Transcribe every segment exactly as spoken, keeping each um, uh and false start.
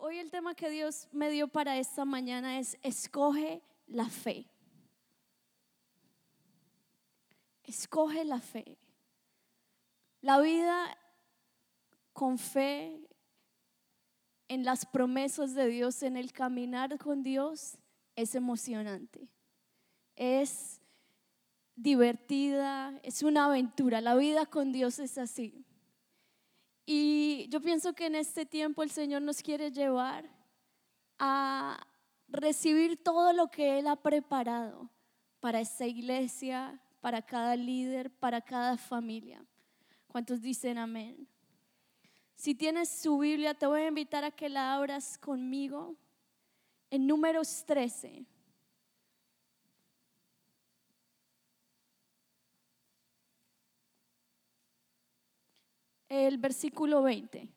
hoy el tema que Dios me dio para esta mañana es: escoge la fe. Escoge la fe. La vida con fe en las promesas de Dios, en el caminar con Dios, es emocionante, es divertida, es una aventura. La vida con Dios es así. Y yo pienso que en este tiempo el Señor nos quiere llevar a recibir todo lo que Él ha preparado para esta iglesia, para cada líder, para cada familia. ¿Cuántos dicen amén? Si tienes tu Biblia, te voy a invitar a que la abras conmigo en Números trece. El versículo veinte.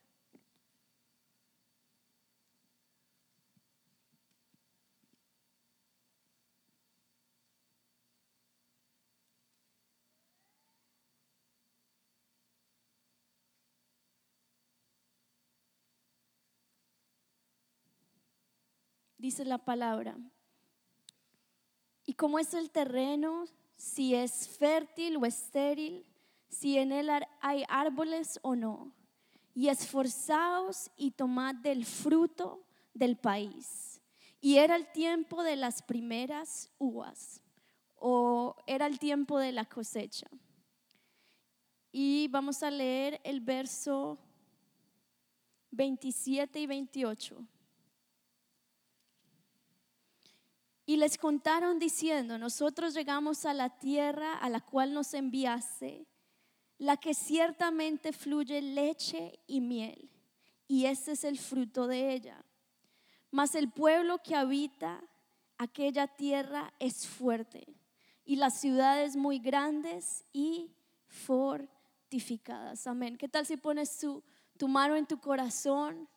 Dice la palabra: y como es el terreno, si es fértil o estéril, si en él hay árboles o no, y esforzaos y tomad del fruto del país. Y era el tiempo de las primeras uvas, o era el tiempo de la cosecha. Y vamos a leer el verso veintisiete y veintiocho. Y les contaron diciendo: nosotros llegamos a la tierra a la cual nos enviaste, la que ciertamente fluye leche y miel, y ese es el fruto de ella. Mas el pueblo que habita aquella tierra es fuerte, y las ciudades muy grandes y fortificadas. Amén. ¿Qué tal si pones tu, tu mano en tu corazón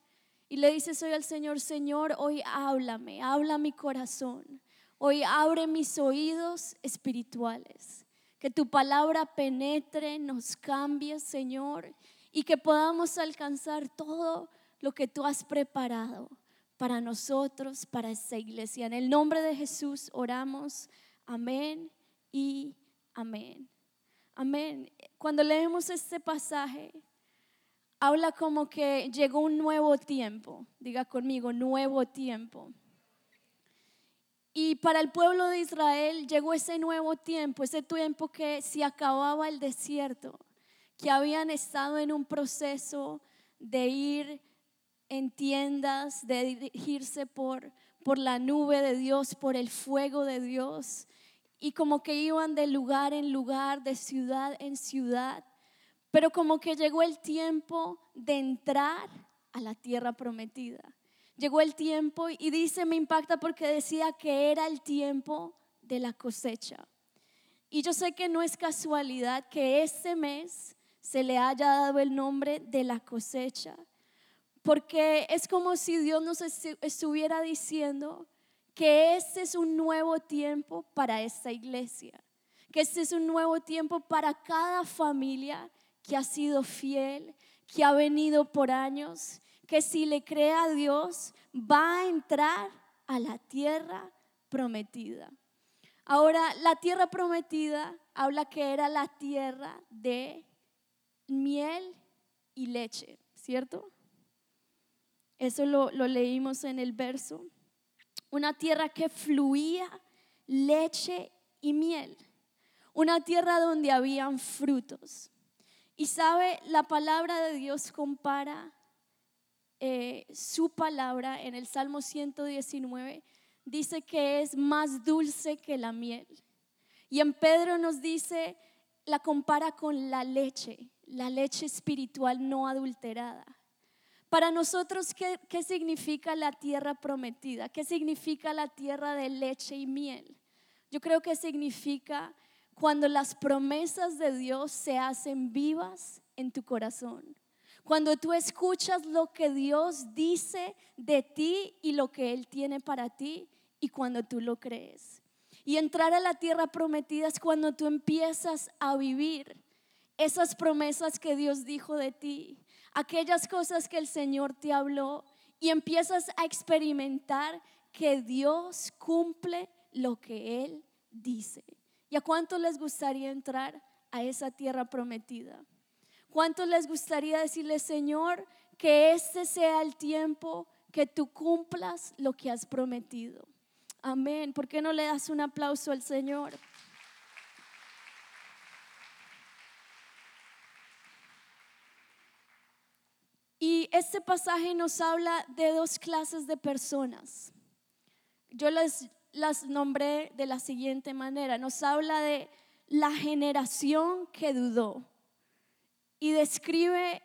y le dices hoy al Señor: Señor, hoy háblame, habla mi corazón, hoy abre mis oídos espirituales? Que tu palabra penetre, nos cambie, Señor, y que podamos alcanzar todo lo que tú has preparado para nosotros, para esta iglesia. En el nombre de Jesús oramos, amén y amén. Amén. Cuando leemos este pasaje, habla como que llegó un nuevo tiempo. Diga conmigo: nuevo tiempo. Y para el pueblo de Israel llegó ese nuevo tiempo, ese tiempo que se acababa el desierto, que habían estado en un proceso de ir en tiendas, de dirigirse por, por la nube de Dios, por el fuego de Dios, y como que iban de lugar en lugar, de ciudad en ciudad, pero como que llegó el tiempo de entrar a la tierra prometida. Llegó el tiempo, y dice, me impacta porque decía que era el tiempo de la cosecha. Y yo sé que no es casualidad que este mes se le haya dado el nombre de la cosecha, porque es como si Dios nos estuviera diciendo que este es un nuevo tiempo para esta iglesia, que este es un nuevo tiempo para cada familia que ha sido fiel, que ha venido por años, que si le cree a Dios va a entrar a la tierra prometida. Ahora, la tierra prometida habla que era la tierra de miel y leche, ¿cierto? Eso lo, lo leímos en el verso. Una tierra que fluía leche y miel. Una tierra donde habían frutos. Y sabe, la palabra de Dios compara Eh, su palabra en el Salmo ciento diecinueve, dice que es más dulce que la miel. Y en Pedro nos dice, la compara con la leche, la leche espiritual no adulterada. Para nosotros, ¿qué, qué significa la tierra prometida? ¿Qué significa la tierra de leche y miel? Yo creo que significa cuando las promesas de Dios se hacen vivas en tu corazón. Cuando tú escuchas lo que Dios dice de ti y lo que Él tiene para ti, y cuando tú lo crees. Y entrar a la tierra prometida es cuando tú empiezas a vivir esas promesas que Dios dijo de ti, aquellas cosas que el Señor te habló, y empiezas a experimentar que Dios cumple lo que Él dice. ¿Y a cuántos les gustaría entrar a esa tierra prometida? ¿Cuántos les gustaría decirle, Señor, que este sea el tiempo que tú cumplas lo que has prometido? Amén. ¿Por qué no le das un aplauso al Señor? Y este pasaje nos habla de dos clases de personas. Yo las, las nombré de la siguiente manera. Nos habla de la generación que dudó y describe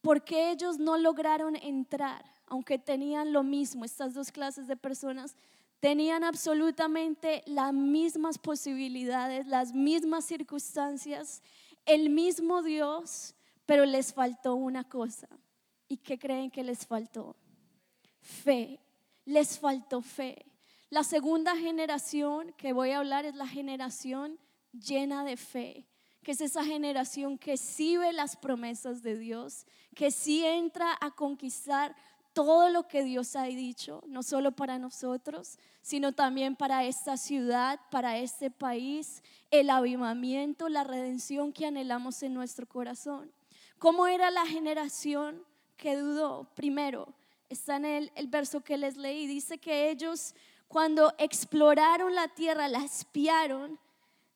por qué ellos no lograron entrar, aunque tenían lo mismo. Estas dos clases de personas tenían absolutamente las mismas posibilidades, las mismas circunstancias, el mismo Dios, pero les faltó una cosa. ¿Y qué creen que les faltó? Fe. Les faltó fe. La segunda generación que voy a hablar es la generación llena de fe, que es esa generación que sí ve las promesas de Dios, que sí entra a conquistar todo lo que Dios ha dicho, no solo para nosotros, sino también para esta ciudad, para este país, el avivamiento, la redención que anhelamos en nuestro corazón. ¿Cómo era la generación que dudó? Primero, está en el, el verso que les leí, dice que ellos, cuando exploraron la tierra, la espiaron,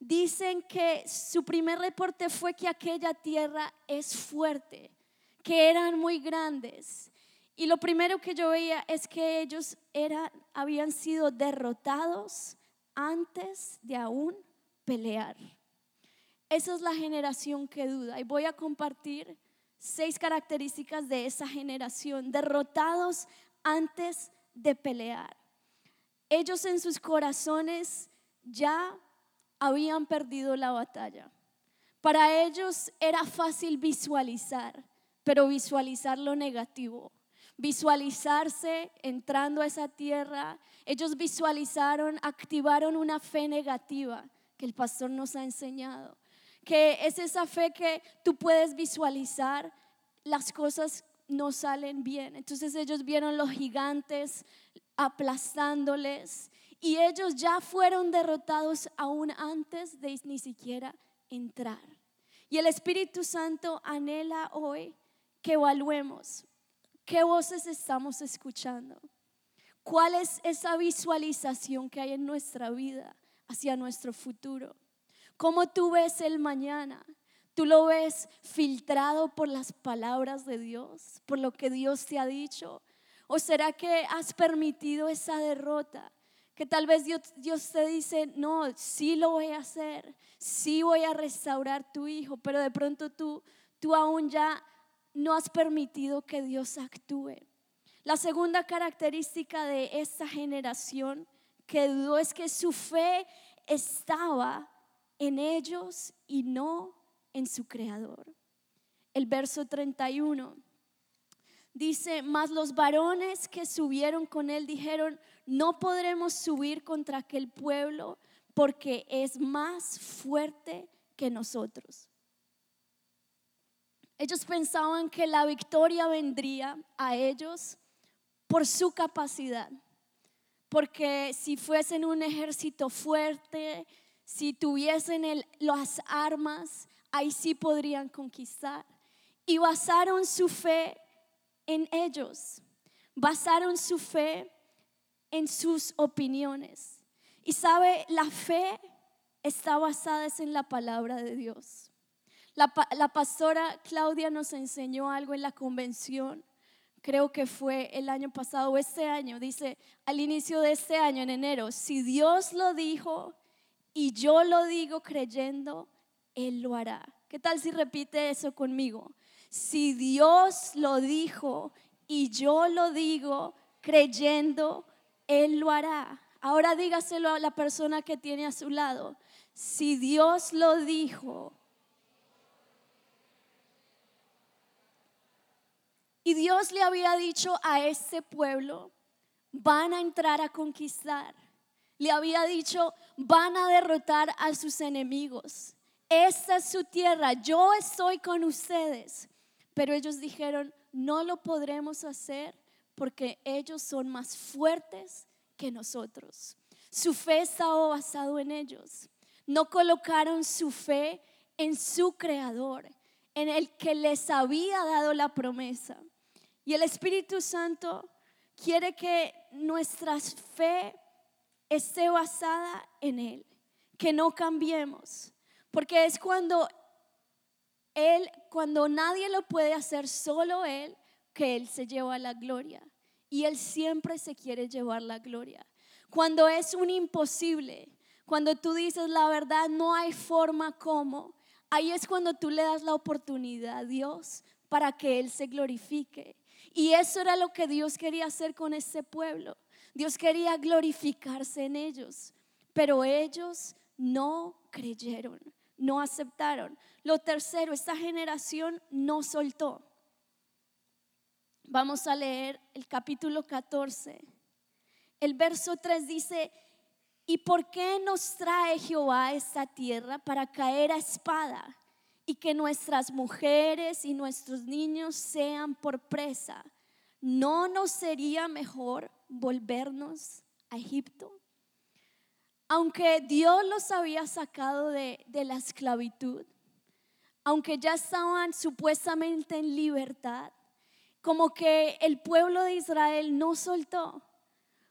dicen que su primer reporte fue que aquella tierra es fuerte, que eran muy grandes. Y lo primero que yo veía es que ellos eran, habían sido derrotados antes de aún pelear. Esa es la generación que duda. Y voy a compartir seis características de esa generación. Derrotados antes de pelear. Ellos en sus corazones ya habían perdido la batalla. Para ellos era fácil visualizar, pero visualizar lo negativo. Visualizarse entrando a esa tierra, ellos visualizaron, activaron una fe negativa que el pastor nos ha enseñado, que es esa fe que tú puedes visualizar, las cosas no salen bien. Entonces ellos vieron los gigantes aplastándoles y ellos ya fueron derrotados aún antes de ni siquiera entrar. Y el Espíritu Santo anhela hoy que evaluemos. ¿Qué voces estamos escuchando? ¿Cuál es esa visualización que hay en nuestra vida hacia nuestro futuro? ¿Cómo tú ves el mañana? ¿Tú lo ves filtrado por las palabras de Dios, por lo que Dios te ha dicho? ¿O será que has permitido esa derrota? Que tal vez Dios, Dios te dice, no, sí lo voy a hacer, sí voy a restaurar tu hijo, pero de pronto tú, tú aún ya no has permitido que Dios actúe. La segunda característica de esta generación que dudó es que su fe estaba en ellos y no en su Creador. El verso treinta y uno dice, mas los varones que subieron con él dijeron, no podremos subir contra aquel pueblo porque es más fuerte que nosotros. Ellos pensaban que la victoria vendría a ellos por su capacidad, porque si fuesen un ejército fuerte, si tuviesen el, las armas, ahí sí podrían conquistar. Y basaron su fe en ellos, basaron su fe en sus opiniones. Y sabe, la fe está basada en la palabra de Dios. La, la pastora Claudia nos enseñó algo en la convención, creo que fue el año pasado o este año, dice al inicio de este año, en enero, si Dios lo dijo y yo lo digo creyendo, Él lo hará. ¿Qué tal si repite eso conmigo? Si Dios lo dijo y yo lo digo creyendo, Él lo hará. Ahora dígaselo a la persona que tiene a su lado. Si Dios lo dijo. Y Dios le había dicho a este pueblo, van a entrar a conquistar. Le había dicho, van a derrotar a sus enemigos. Esta es su tierra, yo estoy con ustedes. Pero ellos dijeron, no lo podremos hacer porque ellos son más fuertes que nosotros. Su fe estaba basado en ellos. No colocaron su fe en su creador, en el que les había dado la promesa. Y el Espíritu Santo quiere que nuestra fe esté basada en Él, que no cambiemos, porque es cuando Él, cuando nadie lo puede hacer, solo Él, que Él se lleva la gloria, y Él siempre se quiere llevar la gloria. Cuando es un imposible, cuando tú dices la verdad no hay forma como, ahí es cuando tú le das la oportunidad a Dios para que Él se glorifique. Y eso era lo que Dios quería hacer con este pueblo. Dios quería glorificarse en ellos, pero ellos no creyeron, no aceptaron. Lo tercero, esta generación no soltó. Vamos a leer el capítulo catorce. El verso tres dice: ¿y por qué nos trae Jehová esta tierra para caer a espada y que nuestras mujeres y nuestros niños sean por presa? ¿No nos sería mejor volvernos a Egipto? Aunque Dios los había sacado de, de la esclavitud, aunque ya estaban supuestamente en libertad, como que el pueblo de Israel no soltó.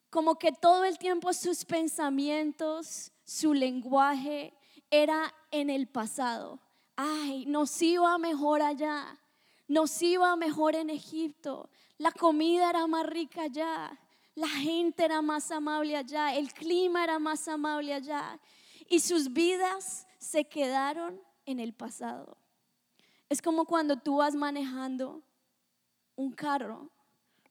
Como que todo el tiempo sus pensamientos, su lenguaje era en el pasado. Ay, nos iba mejor allá, nos iba mejor en Egipto, la comida era más rica allá, la gente era más amable allá, el clima era más amable allá. Y sus vidas se quedaron en el pasado. Es como cuando tú vas manejando un carro.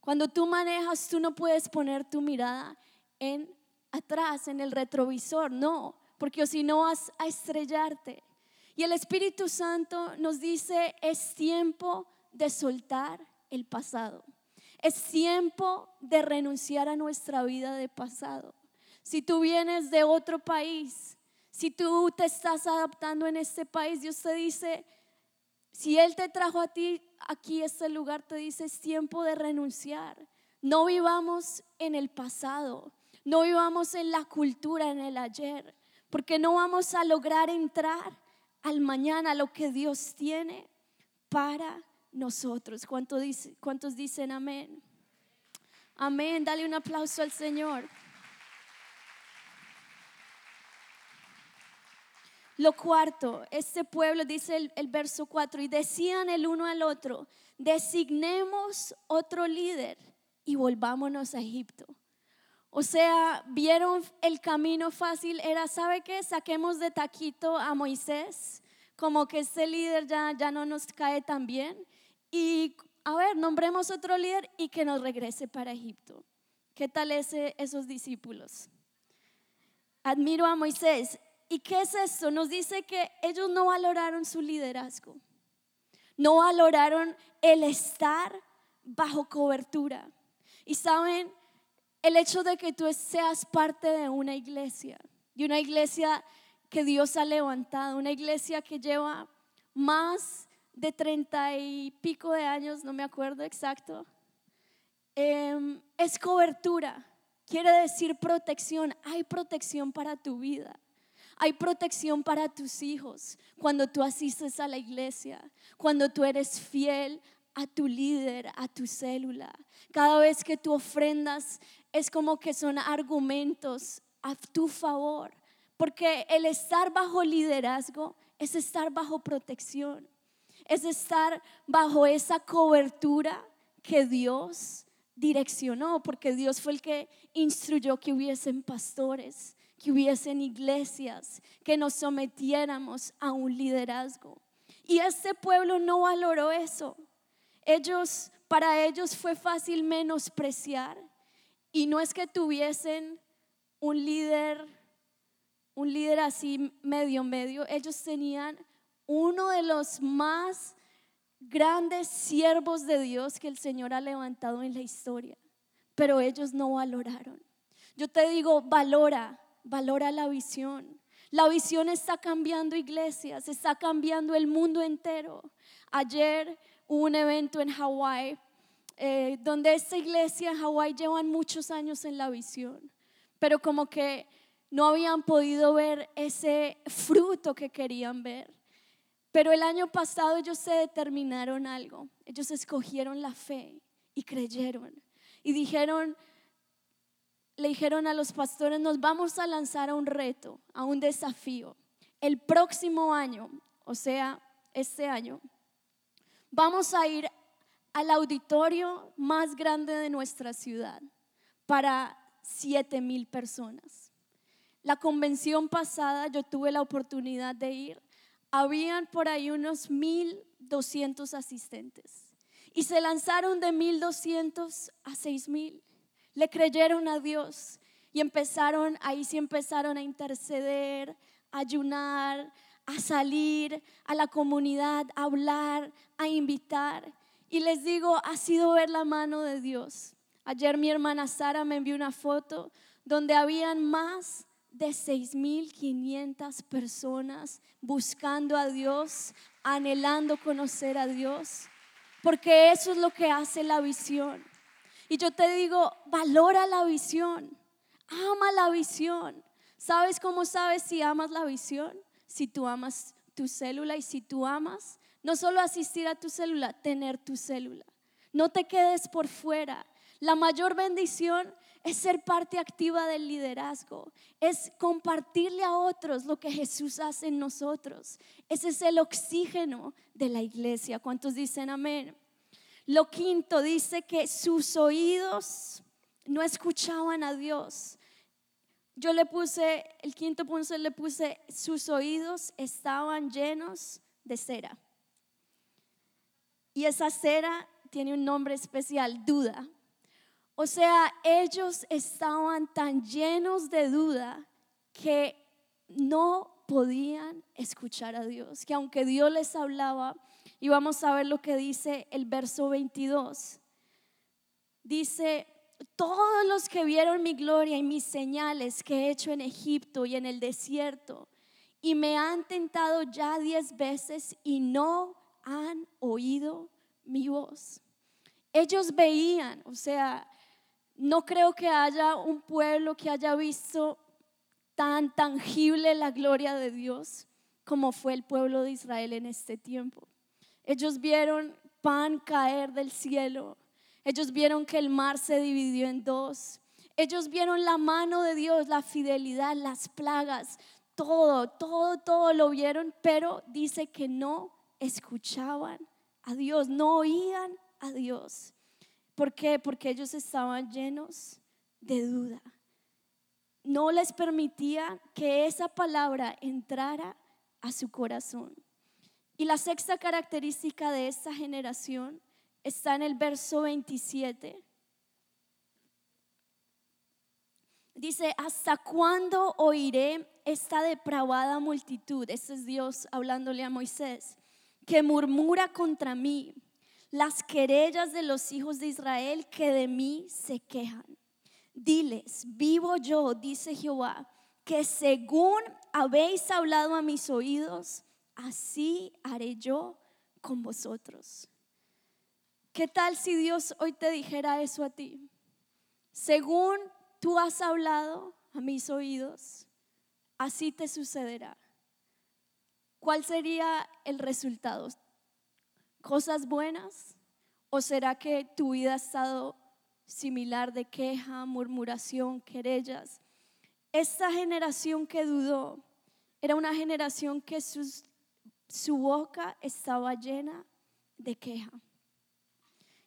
Cuando tú manejas, tú no puedes poner tu mirada en atrás, en el retrovisor, no, porque si no vas a estrellarte. Y el Espíritu Santo nos dice: es tiempo de soltar el pasado, es tiempo de renunciar a nuestra vida de pasado. Si tú vienes de otro país, si tú te estás adaptando en este país, Dios te dice, si Él te trajo a ti aquí, este lugar, te dice: es tiempo de renunciar. No vivamos en el pasado, no vivamos en la cultura, en el ayer, porque no vamos a lograr entrar al mañana, lo que Dios tiene para nosotros. ¿Cuántos dicen, cuántos dicen amén? Amén, dale un aplauso al Señor. Lo cuarto, este pueblo, dice el, el verso cuatro, y decían el uno al otro: designemos otro líder y volvámonos a Egipto. O sea, vieron el camino fácil, era, ¿sabe qué? Saquemos de taquito a Moisés, como que este líder ya, ya no nos cae tan bien, y a ver, nombremos otro líder y que nos regrese para Egipto. ¿Qué tal ese, esos discípulos? Admiro a Moisés. ¿Y qué es esto? Nos dice que ellos no valoraron su liderazgo, no valoraron el estar bajo cobertura. Y saben, el hecho de que tú seas parte de una iglesia, de una iglesia que Dios ha levantado, una iglesia que lleva más de treinta y pico de años, no me acuerdo exacto, eh, es cobertura, quiere decir protección. Hay protección para tu vida. Hay protección para tus hijos cuando tú asistes a la iglesia, cuando tú eres fiel a tu líder, a tu célula. Cada vez que tú ofrendas es como que son argumentos a tu favor, porque el estar bajo liderazgo es estar bajo protección, es estar bajo esa cobertura que Dios direccionó, porque Dios fue el que instruyó que hubiesen pastores, que hubiesen iglesias, que nos sometiéramos a un liderazgo. Y este pueblo no valoró eso. Ellos, para ellos fue fácil menospreciar. Y no es que tuviesen un líder, un líder así medio medio. Ellos tenían uno de los más grandes siervos de Dios que el Señor ha levantado en la historia. Pero ellos no valoraron. Yo te digo, valora. Valora la visión. La visión está cambiando iglesias, está cambiando el mundo entero. Ayer hubo un evento en Hawái eh, donde esta iglesia en Hawái llevan muchos años en la visión, pero como que no habían podido ver ese fruto que querían ver. Pero el año pasado ellos se determinaron algo, ellos escogieron la fe y creyeron y dijeron, le dijeron a los pastores, nos vamos a lanzar a un reto, a un desafío. El próximo año, o sea, este año, vamos a ir al auditorio más grande de nuestra ciudad para siete mil personas. La convención pasada yo tuve la oportunidad de ir, habían por ahí unos mil doscientos asistentes y se lanzaron de mil doscientos a seis mil. Le creyeron a Dios y empezaron, ahí sí empezaron a interceder, a ayunar, a salir a la comunidad, a hablar, a invitar. Y les digo, ha sido ver la mano de Dios. Ayer mi hermana Sara me envió una foto donde habían más de seis mil quinientas personas buscando a Dios, anhelando conocer a Dios, porque eso es lo que hace la visión. Y yo te digo, valora la visión, ama la visión. ¿Sabes cómo sabes si amas la visión? Si tú amas tu célula y si tú amas, no solo asistir a tu célula, tener tu célula. No te quedes por fuera. La mayor bendición es ser parte activa del liderazgo, es compartirle a otros lo que Jesús hace en nosotros. Ese es el oxígeno de la iglesia. ¿Cuántos dicen amén? Lo quinto dice que sus oídos no escuchaban a Dios. Yo le puse, el quinto punto le puse, sus oídos estaban llenos de cera. Y esa cera tiene un nombre especial, duda. O sea, ellos estaban tan llenos de duda que no podían escuchar a Dios, que aunque Dios les hablaba. Y vamos a ver lo que dice el verso veintidós. Dice, todos los que vieron mi gloria y mis señales que he hecho en Egipto y en el desierto, y me han tentado ya diez veces y no han oído mi voz. Ellos veían, o sea, no creo que haya un pueblo que haya visto tan tangible la gloria de Dios como fue el pueblo de Israel en este tiempo. Ellos vieron pan caer del cielo, ellos vieron que el mar se dividió en dos, ellos vieron la mano de Dios, la fidelidad, las plagas, todo, todo, todo lo vieron, pero dice que no escuchaban a Dios, no oían a Dios. ¿Por qué? Porque ellos estaban llenos de duda. No les permitía que esa palabra entrara a su corazón. Y la sexta característica de esta generación está en el verso veintisiete. Dice, ¿hasta cuándo oiré esta depravada multitud? Este es Dios hablándole a Moisés, que murmura contra mí, las querellas de los hijos de Israel que de mí se quejan. Diles, vivo yo, dice Jehová, que según habéis hablado a mis oídos, así haré yo con vosotros. ¿Qué tal si Dios hoy te dijera eso a ti? Según tú has hablado a mis oídos, así te sucederá. ¿Cuál sería el resultado? ¿Cosas buenas? ¿O será que tu vida ha estado similar de queja, murmuración, querellas? Esta generación que dudó era una generación que sus Su boca estaba llena de queja.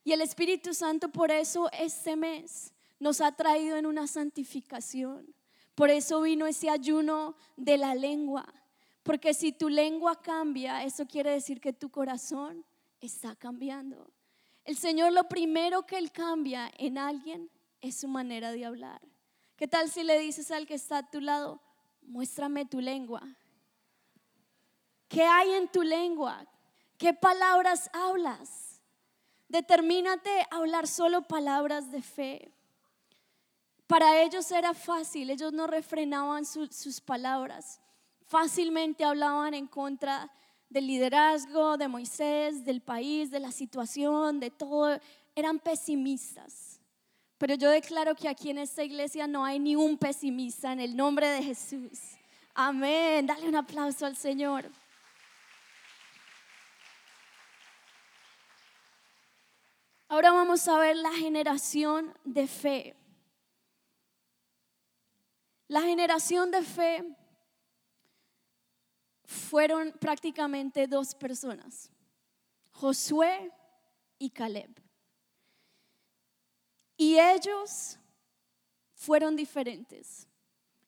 Y el Espíritu Santo por eso este mes nos ha traído en una santificación. Por eso vino ese ayuno de la lengua. Porque si tu lengua cambia, eso quiere decir que tu corazón está cambiando. El Señor lo primero que Él cambia en alguien es su manera de hablar. ¿Qué tal si le dices al que está a tu lado, muéstrame tu lengua? ¿Qué hay en tu lengua? ¿Qué palabras hablas? Determínate a hablar solo palabras de fe. Para ellos era fácil, ellos no refrenaban su, sus palabras. Fácilmente hablaban en contra del liderazgo, de Moisés, del país, de la situación, de todo. eran pesimistas. Pero yo declaro que aquí en esta iglesia no hay ni un pesimista en el nombre de Jesús. Amén. Dale un aplauso al Señor. Ahora vamos a ver la generación de fe. La generación de fe fueron prácticamente dos personas, Josué y Caleb. Y ellos fueron diferentes.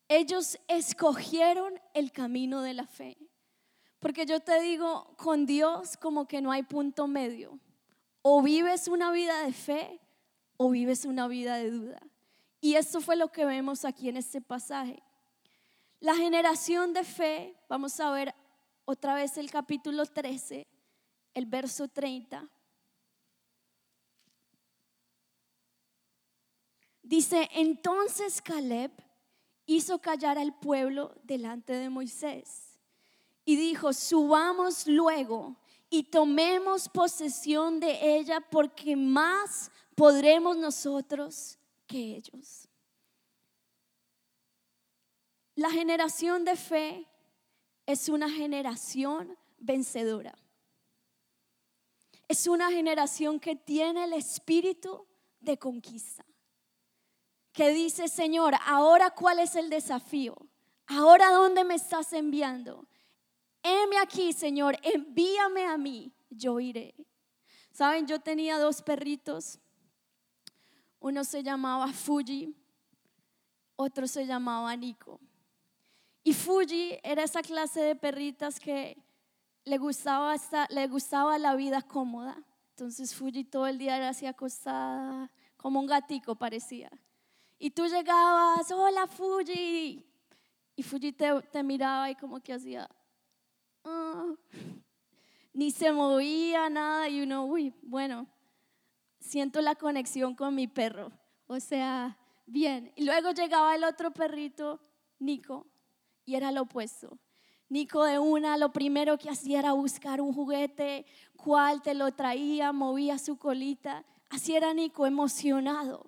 Ellos escogieron el camino de la fe. Porque yo te digo, con Dios como que no hay punto medio. O vives una vida de fe o vives una vida de duda. Y esto fue lo que vemos aquí en este pasaje. La generación de fe, vamos a ver otra vez el capítulo trece, el verso treinta. Dice, entonces Caleb hizo callar al pueblo delante de Moisés y dijo, subamos luego y tomemos posesión de ella, porque más podremos nosotros que ellos. La generación de fe es una generación vencedora. Es una generación que tiene el espíritu de conquista. Que dice, Señor, ahora cuál es el desafío, ahora dónde me estás enviando. Heme aquí, Señor, envíame a mí, yo iré. Saben, yo tenía dos perritos. Uno se llamaba Fuji, otro se llamaba Nico. Y Fuji era esa clase de perritas que le gustaba, hasta, le gustaba la vida cómoda. Entonces Fuji todo el día era así acostada, como un gatico parecía. Y tú llegabas, hola Fuji. Y Fuji te, te miraba y como que hacía... Oh, ni se movía nada y uno, uy, bueno, siento la conexión con mi perro, o sea, bien. Y luego llegaba el otro perrito, Nico, y era lo opuesto. Nico de una, lo primero que hacía era buscar un juguete, cuál te lo traía, movía su colita. Así era Nico, emocionado.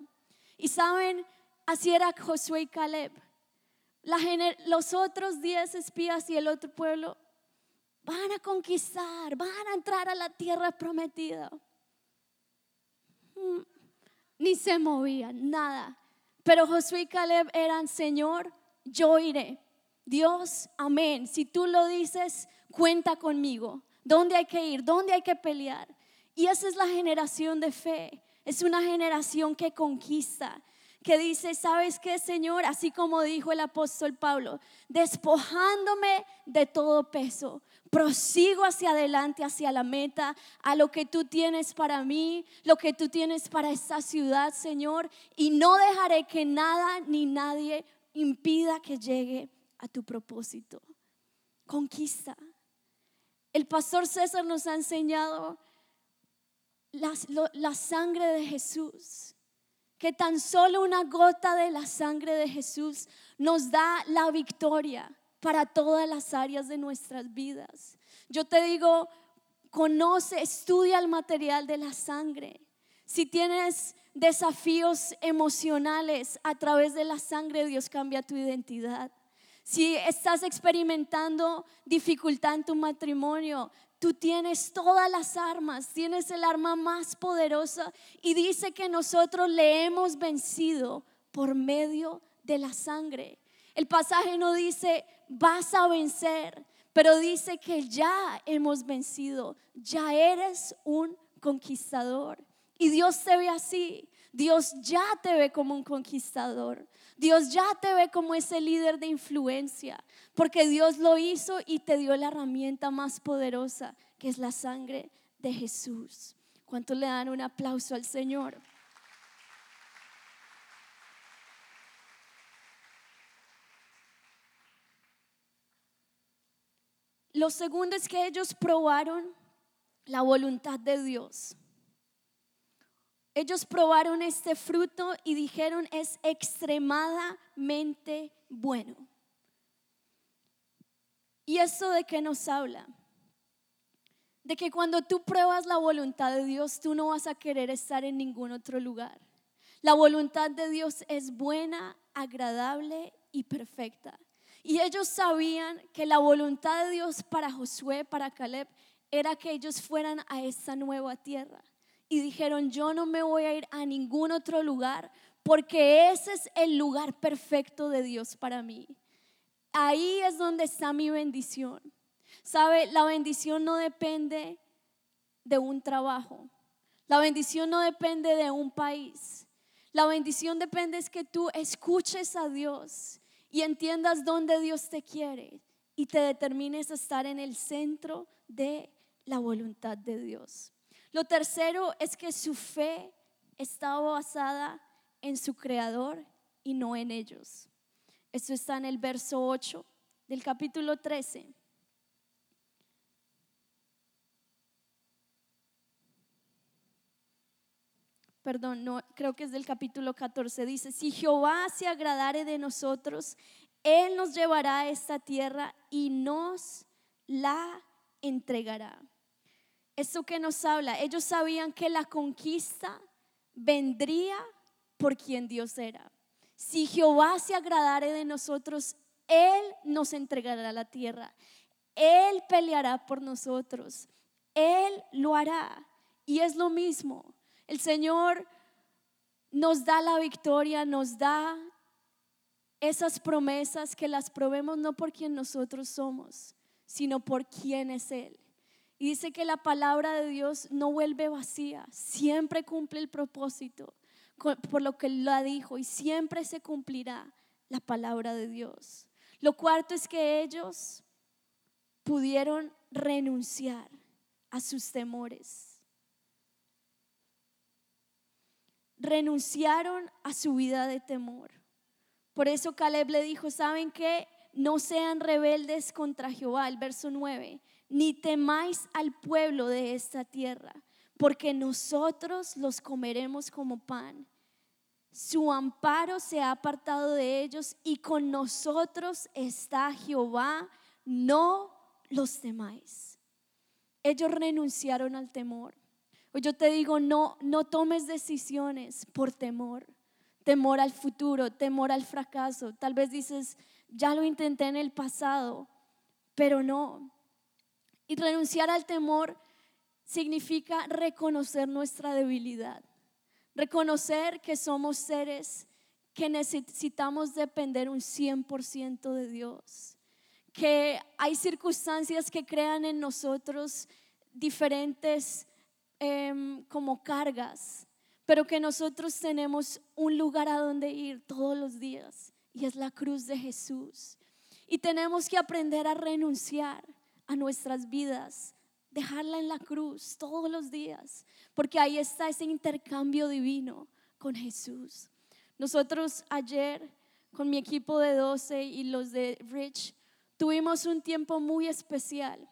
Y saben, así era Josué y Caleb. La gener- los otros diez espías y el otro pueblo van a conquistar, van a entrar a la tierra prometida. Ni se movían, nada. Pero Josué y Caleb eran, Señor, yo iré. Dios, amén. Si tú lo dices, cuenta conmigo. ¿Dónde hay que ir? ¿Dónde hay que pelear? Y esa es la generación de fe. Es una generación que conquista, que dice, ¿sabes qué, Señor? Así como dijo el apóstol Pablo, despojándome de todo peso, prosigo hacia adelante, hacia la meta, a lo que tú tienes para mí, lo que tú tienes para esta ciudad, Señor, y no dejaré que nada ni nadie impida que llegue a tu propósito. Conquista. El pastor César nos ha enseñado la, la sangre de Jesús. Que tan solo una gota de la sangre de Jesús nos da la victoria para todas las áreas de nuestras vidas. Yo te digo, conoce, estudia el material de la sangre. Si tienes desafíos emocionales, a través de la sangre Dios cambia tu identidad. Si estás experimentando dificultad en tu matrimonio, tú tienes todas las armas, tienes el arma más poderosa y dice que nosotros le hemos vencido por medio de la sangre. El pasaje no dice vas a vencer, pero dice que ya hemos vencido, ya eres un conquistador. Y Dios te ve así, Dios ya te ve como un conquistador. Dios ya te ve como ese líder de influencia, porque Dios lo hizo y te dio la herramienta más poderosa, que es la sangre de Jesús. ¿Cuánto le dan un aplauso al Señor? Lo segundo es que ellos probaron la voluntad de Dios. Ellos probaron este fruto y dijeron es extremadamente bueno. ¿Y esto de qué nos habla? de que cuando tú pruebas la voluntad de Dios, tú no vas a querer estar en ningún otro lugar. La voluntad de Dios es buena, agradable y perfecta. Y ellos sabían que la voluntad de Dios para Josué, para Caleb, era que ellos fueran a esta nueva tierra. Y dijeron, yo no me voy a ir a ningún otro lugar, porque ese es el lugar perfecto de Dios para mí. Ahí es donde está mi bendición. ¿Sabe? La bendición no depende de un trabajo. La bendición no depende de un país. La bendición depende es que tú escuches a Dios y entiendas dónde Dios te quiere y te determines a estar en el centro de la voluntad de Dios. Lo tercero es que su fe estaba basada en su Creador y no en ellos. Esto está en el verso ocho del capítulo trece. Perdón, no, creo que es del capítulo catorce. Dice, si Jehová se agradare de nosotros, Él nos llevará a esta tierra y nos la entregará. Esto que nos habla, ellos sabían que la conquista vendría por quien Dios era. Si Jehová se agradare de nosotros, Él nos entregará la tierra. Él peleará por nosotros. Él lo hará. Y es lo mismo. El Señor nos da la victoria, nos da esas promesas que las probemos no por quien nosotros somos, sino por quien es Él. Y dice que la palabra de Dios no vuelve vacía, siempre cumple el propósito por lo que la dijo y siempre se cumplirá la palabra de Dios. Lo cuarto es que ellos pudieron renunciar a sus temores. Renunciaron a su vida de temor. Por eso Caleb le dijo, ¿saben qué? No sean rebeldes contra Jehová, el verso nueve, ni temáis al pueblo de esta tierra, porque nosotros los comeremos como pan. Su amparo se ha apartado de ellos y con nosotros está Jehová, no los temáis. Ellos renunciaron al temor. Hoy yo te digo, no, no tomes decisiones por temor. Temor al futuro, temor al fracaso. Tal vez dices, ya lo intenté en el pasado, pero no. Y renunciar al temor significa reconocer nuestra debilidad, reconocer que somos seres que necesitamos depender un cien por ciento de Dios, que hay circunstancias que crean en nosotros diferentes eh, como cargas, pero que nosotros tenemos un lugar a donde ir todos los días y es la cruz de Jesús. Y tenemos que aprender a renunciar a nuestras vidas, dejarla en la cruz todos los días, porque ahí está ese intercambio divino con Jesús. Nosotros ayer con mi equipo de doce y los de Rich tuvimos un tiempo muy especial.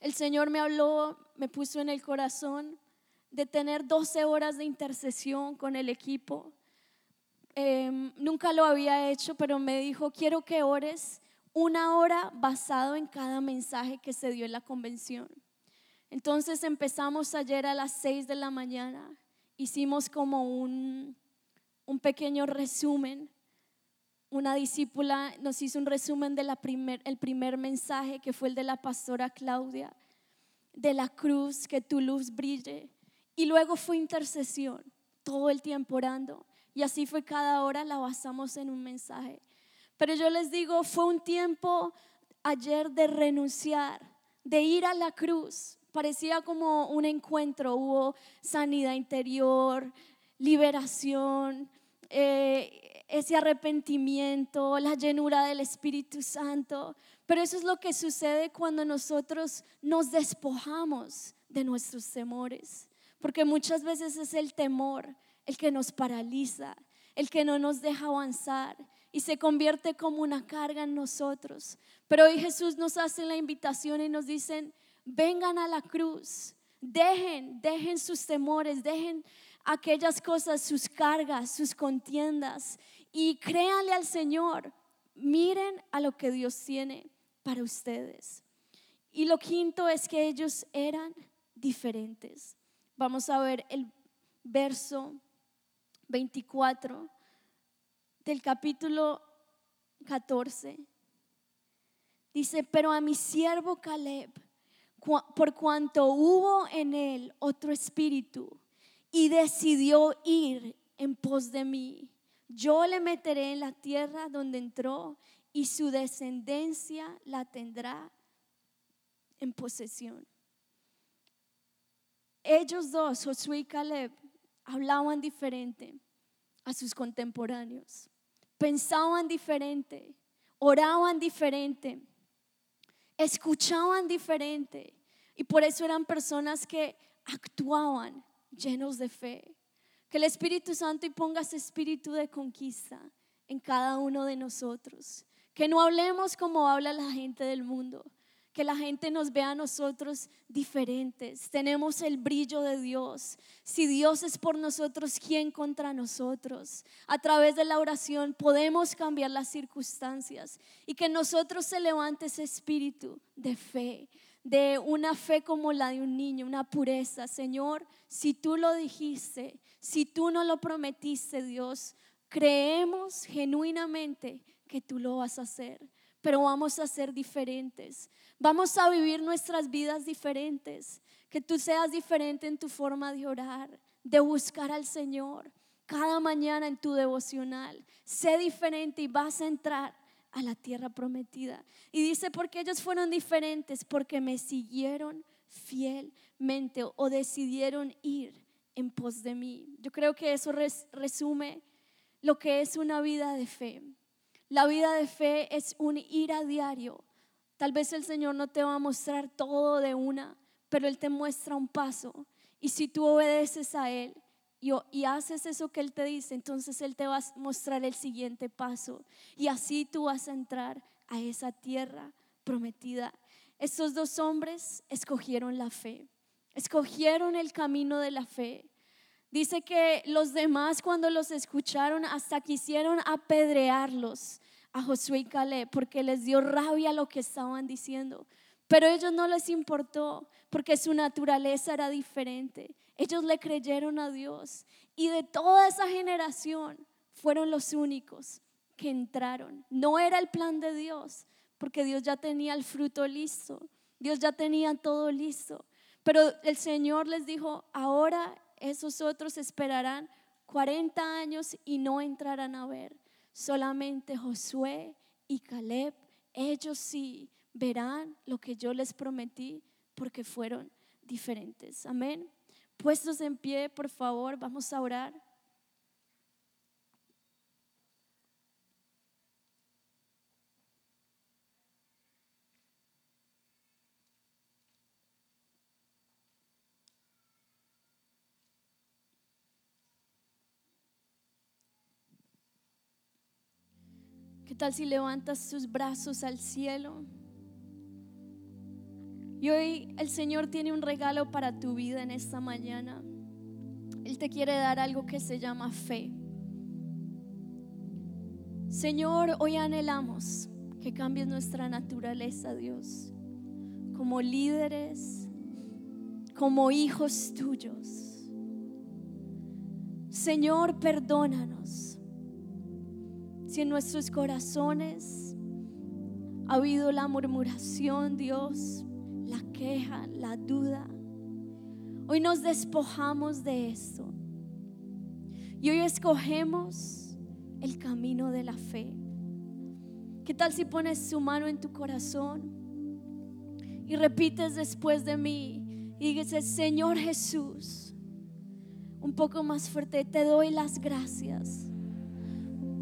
El Señor me habló, me puso en el corazón de tener doce horas de intercesión con el equipo. Eh, nunca lo había hecho, pero me dijo, quiero que ores una hora basado en cada mensaje que se dio en la convención. Entonces empezamos ayer a las seis de la mañana. Hicimos como un, un pequeño resumen. Una discípula nos hizo un resumen del primer, el primer mensaje, que fue el de la pastora Claudia, de la cruz, que tu luz brille. Y luego fue intercesión, todo el tiempo orando. Y así fue, cada hora la basamos en un mensaje. Pero yo les digo, fue un tiempo ayer de renunciar, de ir a la cruz. Parecía como un encuentro, hubo sanidad interior, liberación, eh, ese arrepentimiento, la llenura del Espíritu Santo. Pero eso es lo que sucede cuando nosotros nos despojamos de nuestros temores. Porque muchas veces es el temor el que nos paraliza, el que no nos deja avanzar. Y se convierte como una carga en nosotros. Pero hoy Jesús nos hace la invitación y nos dicen, vengan a la cruz, dejen, dejen sus temores, dejen aquellas cosas, sus cargas, sus contiendas y créanle al Señor, miren a lo que Dios tiene para ustedes. Y lo quinto es que ellos eran diferentes. Vamos a ver el verso veinticuatro del capítulo catorce. Dice: pero a mi siervo Caleb, por cuanto hubo en él otro espíritu y decidió ir en pos de mí, yo le meteré en la tierra donde entró y su descendencia la tendrá en posesión. Ellos dos, Josué y Caleb, hablaban diferente a sus contemporáneos, pensaban diferente, oraban diferente, escuchaban diferente, y por eso eran personas que actuaban llenos de fe. Que el Espíritu Santo y ponga ese espíritu de conquista en cada uno de nosotros. Que no hablemos como habla la gente del mundo. Que la gente nos vea a nosotros diferentes. Tenemos el brillo de Dios. Si Dios es por nosotros, ¿quién contra nosotros? A través de la oración podemos cambiar las circunstancias. Y que en nosotros se levante ese espíritu de fe, de una fe como la de un niño, una pureza. Señor, si tú lo dijiste, si tú no lo prometiste, Dios, creemos genuinamente que tú lo vas a hacer. Pero vamos a ser diferentes, vamos a vivir nuestras vidas diferentes. Que tú seas diferente en tu forma de orar, de buscar al Señor cada mañana en tu devocional. Sé diferente y vas a entrar a la tierra prometida. Y dice: porque ellos fueron diferentes, porque me siguieron fielmente o decidieron ir en pos de mí. Yo creo que eso res, resume lo que es una vida de fe. La vida de fe es un ir a diario. Tal vez el Señor no te va a mostrar todo de una, pero Él te muestra un paso. Y si tú obedeces a Él y, y haces eso que Él te dice, entonces Él te va a mostrar el siguiente paso. Y así tú vas a entrar a esa tierra prometida. Estos dos hombres escogieron la fe, escogieron el camino de la fe. Dice que los demás, cuando los escucharon, hasta quisieron apedrearlos a Josué y Caleb, porque les dio rabia lo que estaban diciendo. Pero a ellos no les importó, porque su naturaleza era diferente. Ellos le creyeron a Dios, y de toda esa generación fueron los únicos que entraron. No era el plan de Dios, porque Dios ya tenía el fruto listo, Dios ya tenía todo listo. Pero el Señor les dijo: ahora esos otros esperarán cuarenta años y no entrarán a ver. Solamente Josué y Caleb, ellos sí verán lo que yo les prometí, porque fueron diferentes. Amén. Puestos en pie, por favor, vamos a orar. ¿Qué tal si levantas tus brazos al cielo? Y hoy el Señor tiene un regalo para tu vida en esta mañana. Él te quiere dar algo que se llama fe. Señor, hoy anhelamos que cambies nuestra naturaleza, Dios, como líderes, como hijos tuyos. Señor, perdónanos si en nuestros corazones ha habido la murmuración, Dios, la queja, la duda. Hoy nos despojamos de esto y hoy escogemos el camino de la fe. ¿Qué tal si pones tu mano en tu corazón y repites después de mí y dices: Señor Jesús, un poco más fuerte, te doy las gracias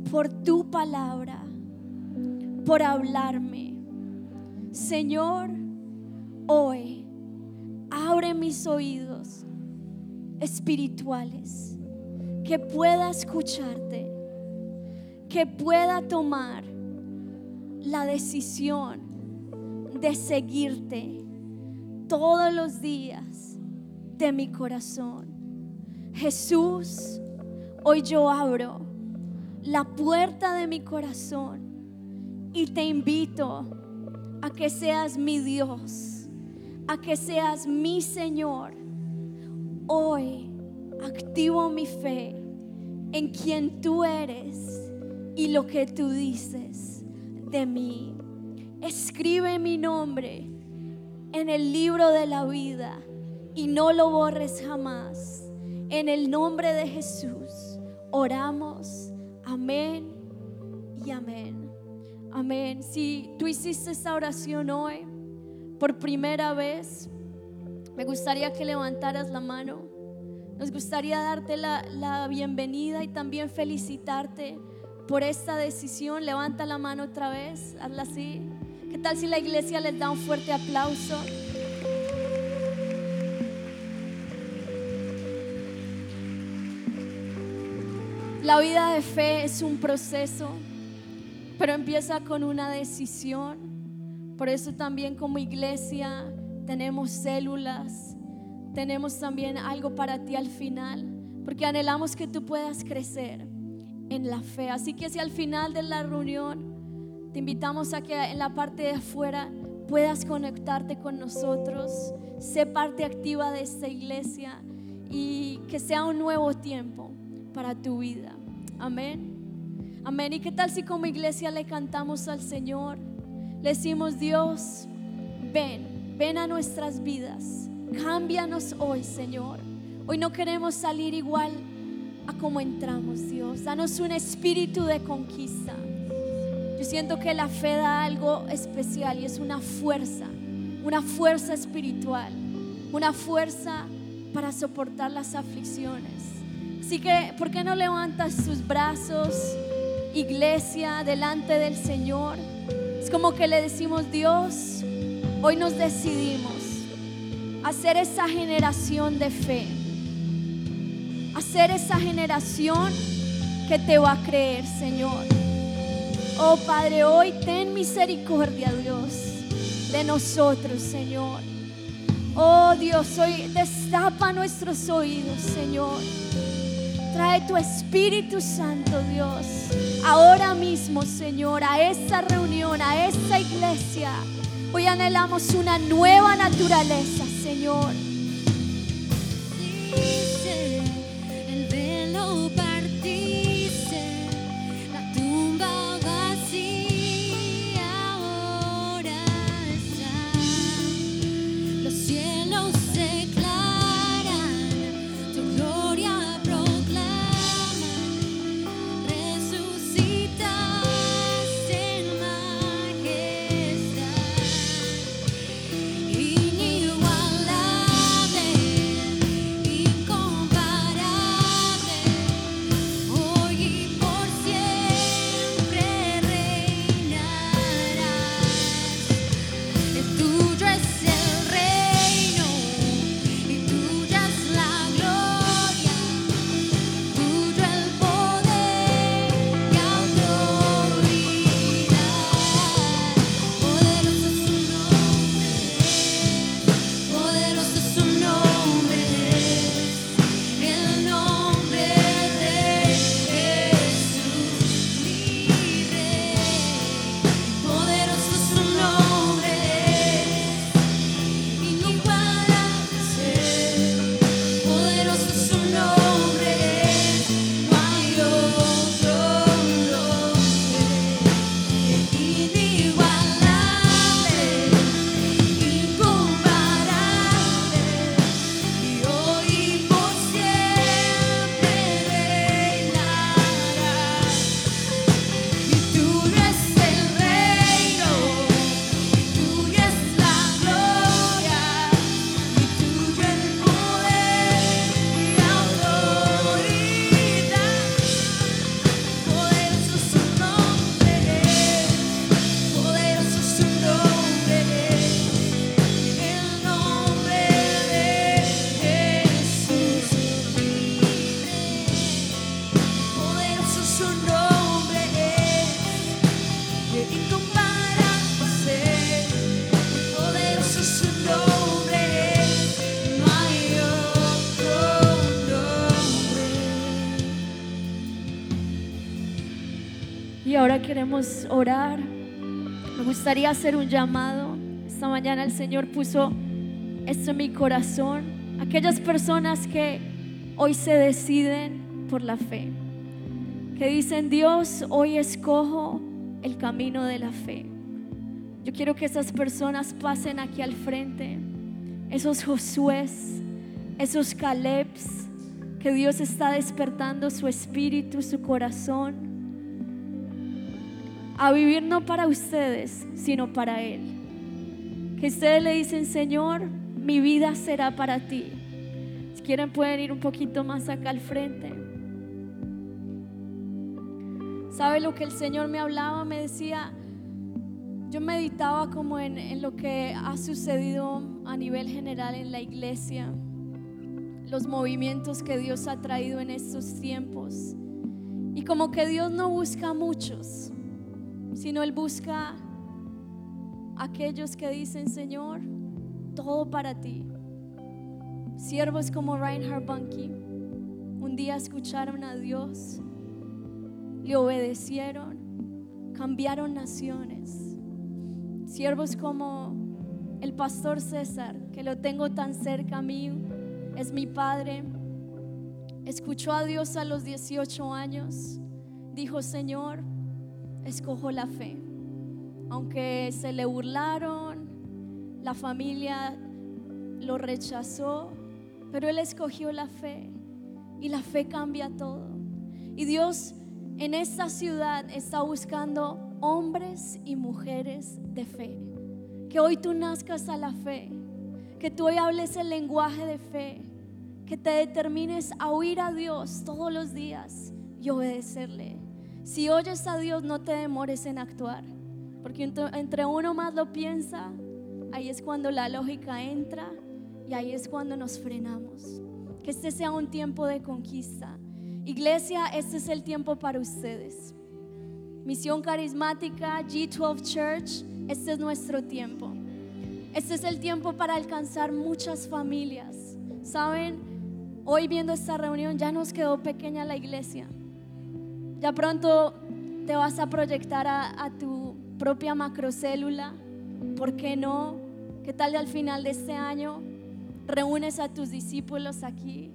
por tu palabra, por hablarme. Señor, hoy abre mis oídos espirituales, que pueda escucharte, que pueda tomar la decisión de seguirte todos los días de mi corazón. Jesús, hoy yo abro la puerta de mi corazón y te invito a que seas mi Dios, a que seas mi Señor, hoy activo mi fe en quien tú eres y lo que tú dices de mí. Escribe mi nombre en el libro de la vida y no lo borres jamás. En el nombre de Jesús oramos. Amén y amén. Amén. Si tú hiciste esta oración hoy por primera vez, me gustaría que levantaras la mano. Nos gustaría darte la, la bienvenida y también felicitarte por esta decisión. Levanta la mano otra vez, hazla así. ¿Qué tal si la iglesia les da un fuerte aplauso? La vida de fe es un proceso, pero empieza con una decisión. Por eso también como iglesia tenemos células, tenemos también algo para ti al final, porque anhelamos que tú puedas crecer en la fe. Así que si al final de la reunión te invitamos a que en la parte de afuera puedas conectarte con nosotros, sé parte activa de esta iglesia y que sea un nuevo tiempo para tu vida. Amén. Amén. ¿Y qué tal si como iglesia le cantamos al Señor? Le decimos: Dios, ven, ven a nuestras vidas. Cámbianos hoy, Señor. Hoy no queremos salir igual a como entramos, Dios. Danos un espíritu de conquista. Yo siento que la fe da algo especial, y es una fuerza, una fuerza espiritual, una fuerza para soportar las aflicciones. Así que, ¿por qué no levantas tus brazos, iglesia, delante del Señor? Es como que le decimos: Dios, hoy nos decidimos hacer esa generación de fe, hacer esa generación que te va a creer, Señor. Oh Padre, hoy ten misericordia, Dios, de nosotros, Señor. Oh Dios, hoy destapa nuestros oídos, Señor. Trae tu Espíritu Santo, Dios, ahora mismo, Señor, a esta reunión, a esta iglesia. Hoy anhelamos una nueva naturaleza, Señor. Dice, el velo partiste, la tumba vacía ahora está. Los cielos se aclaran, tu gloria proclama. Resucitaste en majestad. Inigualable, incomparable, hoy y por siempre reinarás. El tuyo es el reino y tuya es la gloria, tuyo el poder y autoridad. Poderoso es tu nombre, poderoso es tu nombre, el nombre de Jesús, mi Rey. Poderoso es tu nombre, inigualable ser, poderoso es su nombre, no hay otro nombre, inigualable, incomparable, y hoy y por siempre reinarás. Y tuyo es el reino, y tuya es la gloria, y tuyo el poder y autoridad. Poderoso es su nombre, poderoso es su nombre, el nombre de Jesús libre. Poderoso es su nombre, incomparable, poderoso es su nombre, no hay otro nombre. Y ahora queremos orar. Me gustaría hacer un llamado. Esta mañana el Señor puso está en mi corazón. Aquellas personas que hoy se deciden por la fe, que dicen: Dios, hoy escojo el camino de la fe. Yo quiero que esas personas pasen aquí al frente, esos Josués, esos Calebs, que Dios está despertando su espíritu, su corazón, a vivir no para ustedes, sino para Él. Que ustedes le dicen: Señor, mi vida será para ti. Si quieren pueden ir un poquito más acá al frente. ¿Sabe lo que el Señor me hablaba? Me decía, yo meditaba como en, en lo que ha sucedido a nivel general en la iglesia, los movimientos que Dios ha traído en estos tiempos, y como que Dios no busca muchos, sino Él busca aquellos que dicen: Señor, todo para ti. Siervos como Reinhard Bunke un día escucharon a Dios, le obedecieron, cambiaron naciones. Siervos como el pastor César, que lo tengo tan cerca a mí, es mi padre, escuchó a Dios a los dieciocho años, dijo: Señor, escojo la fe. Aunque se le burlaron, la familia lo rechazó, pero él escogió la fe, y la fe cambia todo. Y Dios en esta ciudad está buscando hombres y mujeres de fe. Que hoy tú nazcas a la fe, que tú hoy hables el lenguaje de fe, que te determines a oír a Dios todos los días y obedecerle. Si oyes a Dios, no te demores en actuar, porque entre uno más lo piensa, ahí es cuando la lógica entra y ahí es cuando nos frenamos. Que este sea un tiempo de conquista. Iglesia, este es el tiempo para ustedes. Misión Carismática, G doce Church, este es nuestro tiempo. Este es el tiempo para alcanzar muchas familias. Saben, hoy viendo esta reunión ya nos quedó pequeña la iglesia. Ya pronto te vas a proyectar a, a tu propia macrocélula. ¿Por qué no? ¿Qué tal al final de este año reúnes a tus discípulos aquí?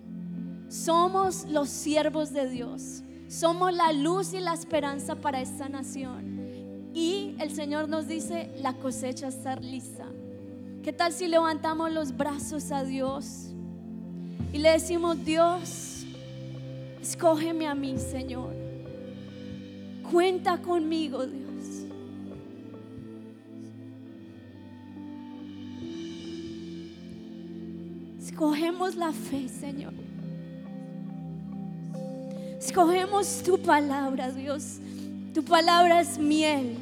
Somos los siervos de Dios. Somos la luz y la esperanza para esta nación. Y el Señor nos dice: la cosecha está lista. ¿Qué tal si levantamos los brazos a Dios y le decimos: Dios, escógeme a mí, Señor. Cuenta conmigo, Dios. Escogemos la fe, Señor. Escogemos tu palabra, Dios. Tu palabra es miel.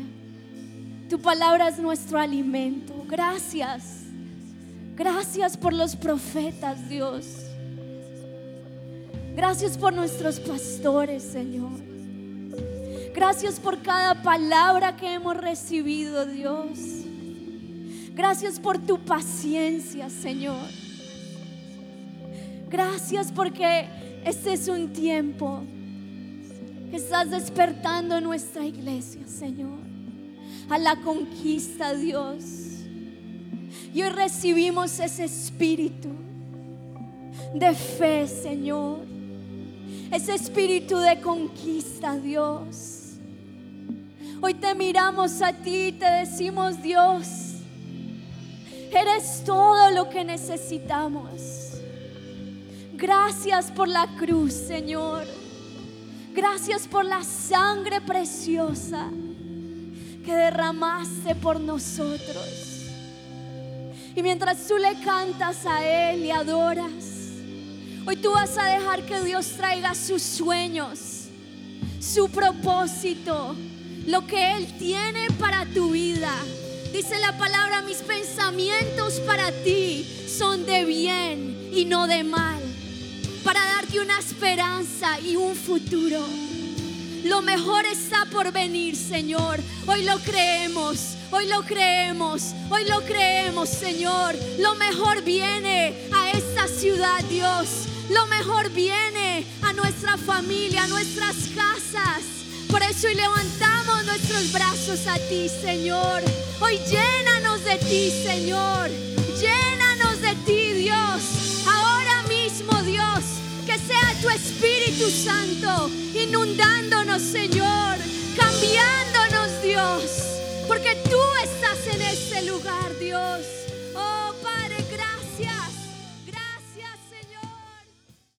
Tu palabra es nuestro alimento. Gracias, gracias por los profetas, Dios. Gracias por nuestros pastores, Señor. Gracias por cada palabra que hemos recibido, Dios. Gracias por tu paciencia, Señor. Gracias porque este es un tiempo que estás despertando en nuestra iglesia, Señor, a la conquista, Dios. Y hoy recibimos ese espíritu de fe, Señor. Ese espíritu de conquista, Dios. Hoy te miramos a ti y te decimos: Dios, eres todo lo que necesitamos. Gracias por la cruz, Señor. Gracias por la sangre preciosa que derramaste por nosotros. Y mientras tú le cantas a Él y adoras, hoy tú vas a dejar que Dios traiga sus sueños, su propósito, lo que Él tiene para tu vida. Dice la palabra: mis pensamientos para ti son de bien y no de mal, para darte una esperanza y un futuro. Lo mejor está por venir, Señor. Hoy lo creemos. Hoy lo creemos, hoy lo creemos, Señor. Lo mejor viene a esta ciudad, Dios. Lo mejor viene a nuestra familia, a nuestras casas. Por eso hoy levantamos nuestros brazos a ti, Señor. Hoy llénanos de ti, Señor. Llénanos de ti. sea tu Espíritu Santo inundándonos, Señor.